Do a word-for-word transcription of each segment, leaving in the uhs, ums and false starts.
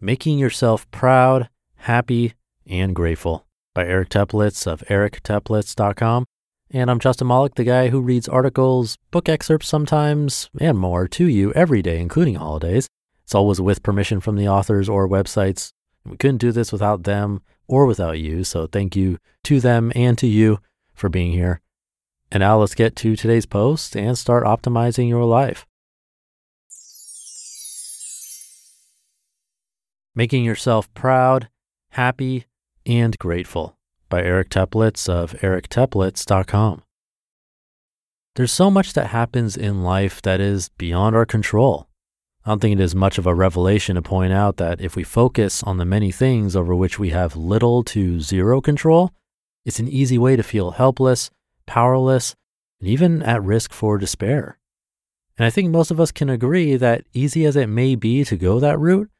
Making Yourself Proud, Happy, and Grateful by Eric Teplitz of eric teplitz dot com. And I'm Justin Mollick, the guy who reads articles, book excerpts sometimes, and more to you every day, including holidays. It's always with permission from the authors or websites. We couldn't do this without them or without you, so thank you to them and to you for being here. And now let's get to today's post and start optimizing your life. Making Yourself Proud, Happy, and Grateful by Eric Teplitz of eric teplitz dot com. There's so much that happens in life that is beyond our control. I don't think it is much of a revelation to point out that if we focus on the many things over which we have little to zero control, it's an easy way to feel helpless, powerless, and even at risk for despair. And I think most of us can agree that easy as it may be to go that route,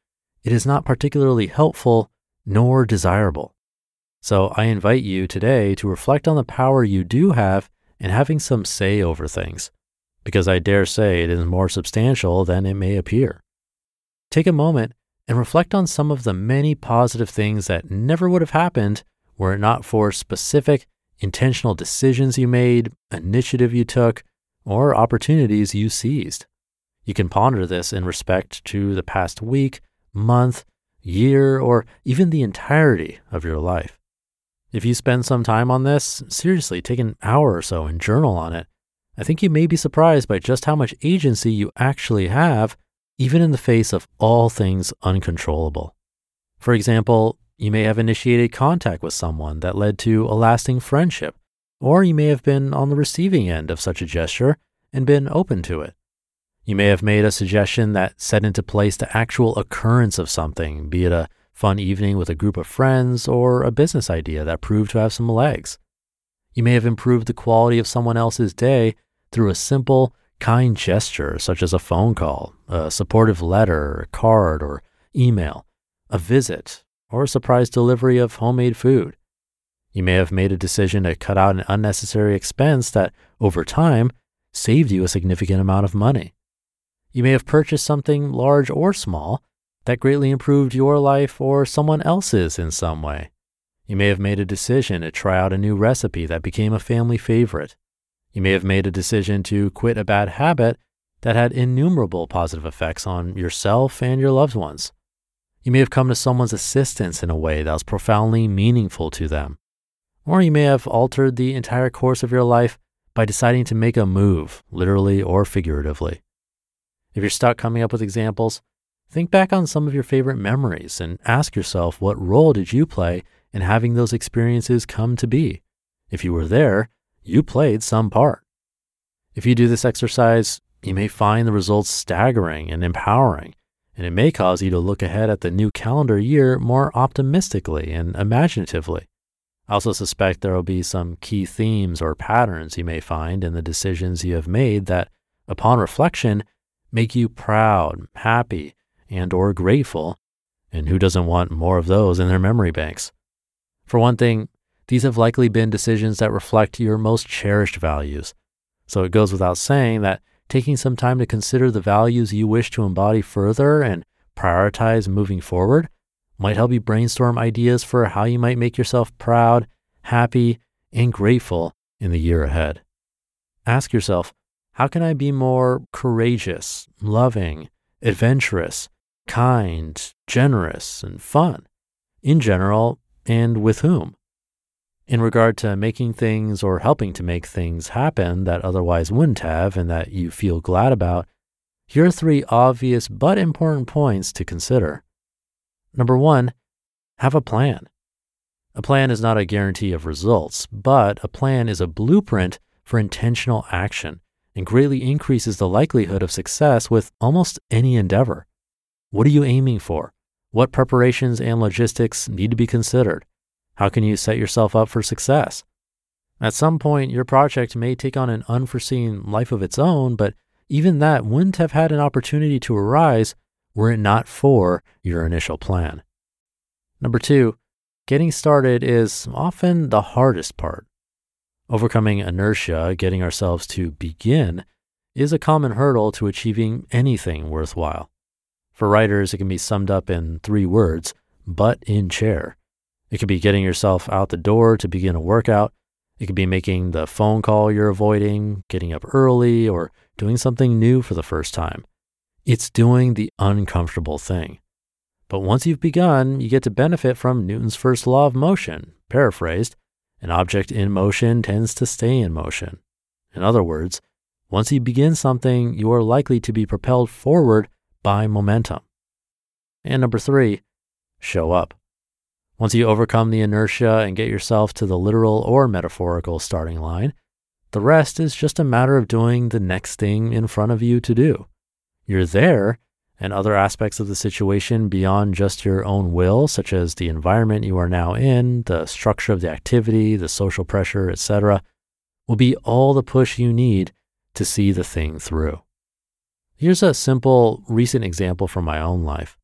it is not particularly helpful nor desirable. So I invite you today to reflect on the power you do have in having some say over things, because I dare say it is more substantial than it may appear. Take a moment and reflect on some of the many positive things that never would have happened were it not for specific, intentional decisions you made, initiative you took, or opportunities you seized. You can ponder this in respect to the past week, month, year, or even the entirety of your life. If you spend some time on this, seriously, take an hour or so and journal on it. I think you may be surprised by just how much agency you actually have, even in the face of all things uncontrollable. For example, you may have initiated contact with someone that led to a lasting friendship, or you may have been on the receiving end of such a gesture and been open to it. You may have made a suggestion that set into place the actual occurrence of something, be it a fun evening with a group of friends or a business idea that proved to have some legs. You may have improved the quality of someone else's day through a simple, kind gesture, such as a phone call, a supportive letter, a card or email, a visit, or a surprise delivery of homemade food. You may have made a decision to cut out an unnecessary expense that, over time, saved you a significant amount of money. You may have purchased something large or small that greatly improved your life or someone else's in some way. You may have made a decision to try out a new recipe that became a family favorite. You may have made a decision to quit a bad habit that had innumerable positive effects on yourself and your loved ones. You may have come to someone's assistance in a way that was profoundly meaningful to them. Or you may have altered the entire course of your life by deciding to make a move, literally or figuratively. If you're stuck coming up with examples, think back on some of your favorite memories and ask yourself, what role did you play in having those experiences come to be? If you were there, you played some part. If you do this exercise, you may find the results staggering and empowering, and it may cause you to look ahead at the new calendar year more optimistically and imaginatively. I also suspect there will be some key themes or patterns you may find in the decisions you have made that, upon reflection, make you proud, happy, and or grateful, and who doesn't want more of those in their memory banks? For one thing, these have likely been decisions that reflect your most cherished values. So it goes without saying that taking some time to consider the values you wish to embody further and prioritize moving forward might help you brainstorm ideas for how you might make yourself proud, happy, and grateful in the year ahead. Ask yourself, How can I be more courageous, loving, adventurous, kind, generous, and fun in general, and with whom? In regard to making things or helping to make things happen that otherwise wouldn't have and that you feel glad about, here are three obvious but important points to consider. Number one, have a plan. A plan is not a guarantee of results, but a plan is a blueprint for intentional action and greatly increases the likelihood of success with almost any endeavor. What are you aiming for? What preparations and logistics need to be considered? How can you set yourself up for success? At some point, your project may take on an unforeseen life of its own, but even that wouldn't have had an opportunity to arise were it not for your initial plan. Number two, getting started is often the hardest part. Overcoming inertia, getting ourselves to begin, is a common hurdle to achieving anything worthwhile. For writers, it can be summed up in three words, butt in chair. It could be getting yourself out the door to begin a workout. It could be making the phone call you're avoiding, getting up early, or doing something new for the first time. It's doing the uncomfortable thing. But once you've begun, you get to benefit from Newton's first law of motion, paraphrased, an object in motion tends to stay in motion. In other words, once you begin something, you are likely to be propelled forward by momentum. And number three, show up. Once you overcome the inertia and get yourself to the literal or metaphorical starting line, the rest is just a matter of doing the next thing in front of you to do. You're there, and other aspects of the situation beyond just your own will, such as the environment you are now in, the structure of the activity, the social pressure, et cetera, will be all the push you need to see the thing through. Here's a simple recent example from my own life.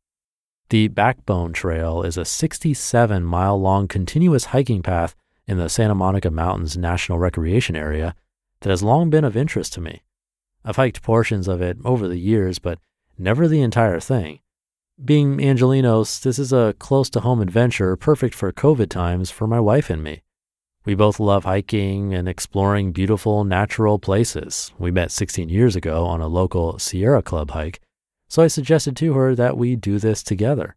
The Backbone Trail is a sixty-seven mile long continuous hiking path in the Santa Monica Mountains National Recreation Area that has long been of interest to me. I've hiked portions of it over the years, but never the entire thing. Being Angelinos, this is a close-to-home adventure perfect for COVID times for my wife and me. We both love hiking and exploring beautiful natural places. We met sixteen years ago on a local Sierra Club hike, so I suggested to her that we do this together.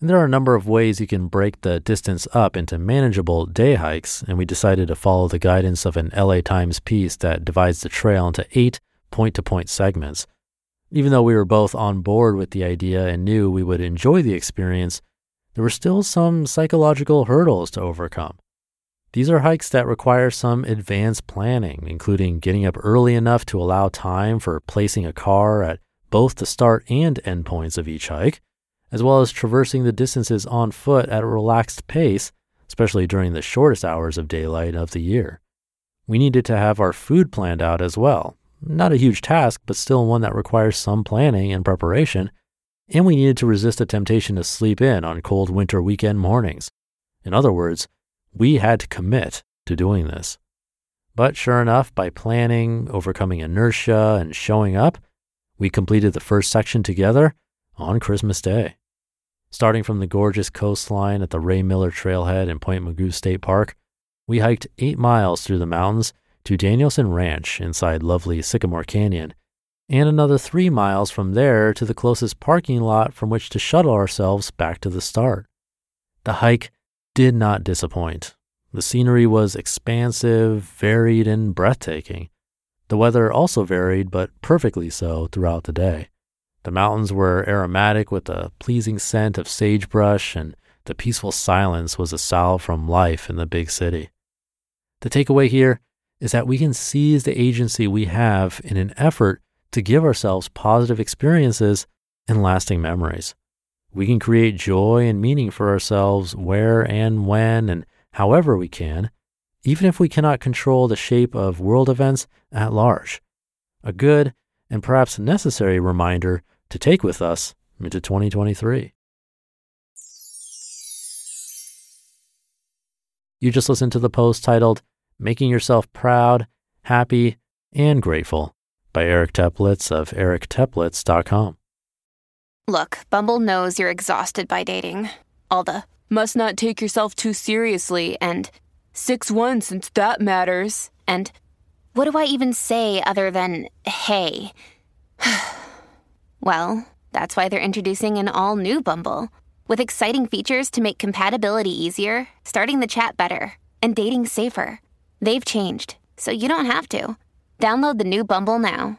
And there are a number of ways you can break the distance up into manageable day hikes, and we decided to follow the guidance of an L A Times piece that divides the trail into eight point-to-point segments. Even though we were both on board with the idea and knew we would enjoy the experience, there were still some psychological hurdles to overcome. These are hikes that require some advanced planning, including getting up early enough to allow time for placing a car at both the start and end points of each hike, as well as traversing the distances on foot at a relaxed pace, especially during the shortest hours of daylight of the year. We needed to have our food planned out as well. Not a huge task, but still one that requires some planning and preparation. And we needed to resist the temptation to sleep in on cold winter weekend mornings. In other words, we had to commit to doing this. But sure enough, by planning, overcoming inertia, and showing up, we completed the first section together on Christmas Day. Starting from the gorgeous coastline at the Ray Miller Trailhead in Point Magoo State Park, we hiked eight miles through the mountains to Danielson Ranch inside lovely Sycamore Canyon, and another three miles from there to the closest parking lot from which to shuttle ourselves back to the start. The hike did not disappoint. The scenery was expansive, varied, and breathtaking. The weather also varied, but perfectly so throughout the day. The mountains were aromatic with a pleasing scent of sagebrush, and the peaceful silence was a salve from life in the big city. The takeaway here is that we can seize the agency we have in an effort to give ourselves positive experiences and lasting memories. We can create joy and meaning for ourselves where and when and however we can, even if we cannot control the shape of world events at large. A good and perhaps necessary reminder to take with us into twenty twenty-three. You just listened to the post titled, Making Yourself Proud, Happy, and Grateful by Eric Teplitz of eric teplitz dot com. Look, Bumble knows you're exhausted by dating. All the, must not take yourself too seriously, and six one since that matters, and What do I even say other than, hey? Well, that's why they're introducing an all-new Bumble, with exciting features to make compatibility easier, starting the chat better, and dating safer. They've changed, so you don't have to. Download the new Bumble now.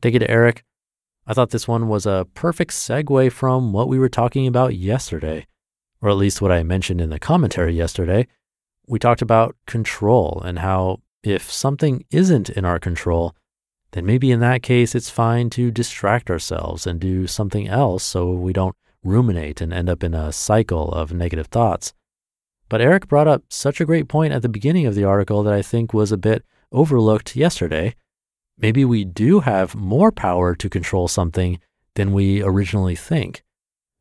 Thank you to Eric. I thought this one was a perfect segue from what we were talking about yesterday, or at least what I mentioned in the commentary yesterday. We talked about control and how if something isn't in our control, then maybe in that case, it's fine to distract ourselves and do something else so we don't ruminate and end up in a cycle of negative thoughts. But Eric brought up such a great point at the beginning of the article that I think was a bit overlooked yesterday. Maybe we do have more power to control something than we originally think.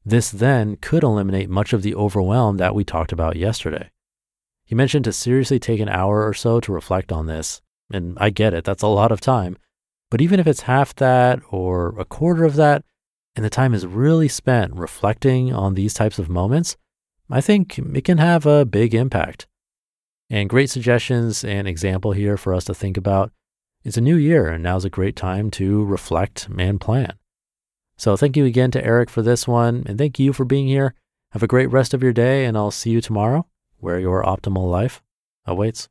This then could eliminate much of the overwhelm that we talked about yesterday. He mentioned to seriously take an hour or so to reflect on this, and I get it, that's a lot of time. But even if it's half that or a quarter of that, and the time is really spent reflecting on these types of moments, I think it can have a big impact. And great suggestions and example here for us to think about. It's a new year, and now's a great time to reflect and plan. So thank you again to Eric for this one, and thank you for being here. Have a great rest of your day, and I'll see you tomorrow, where your optimal life awaits.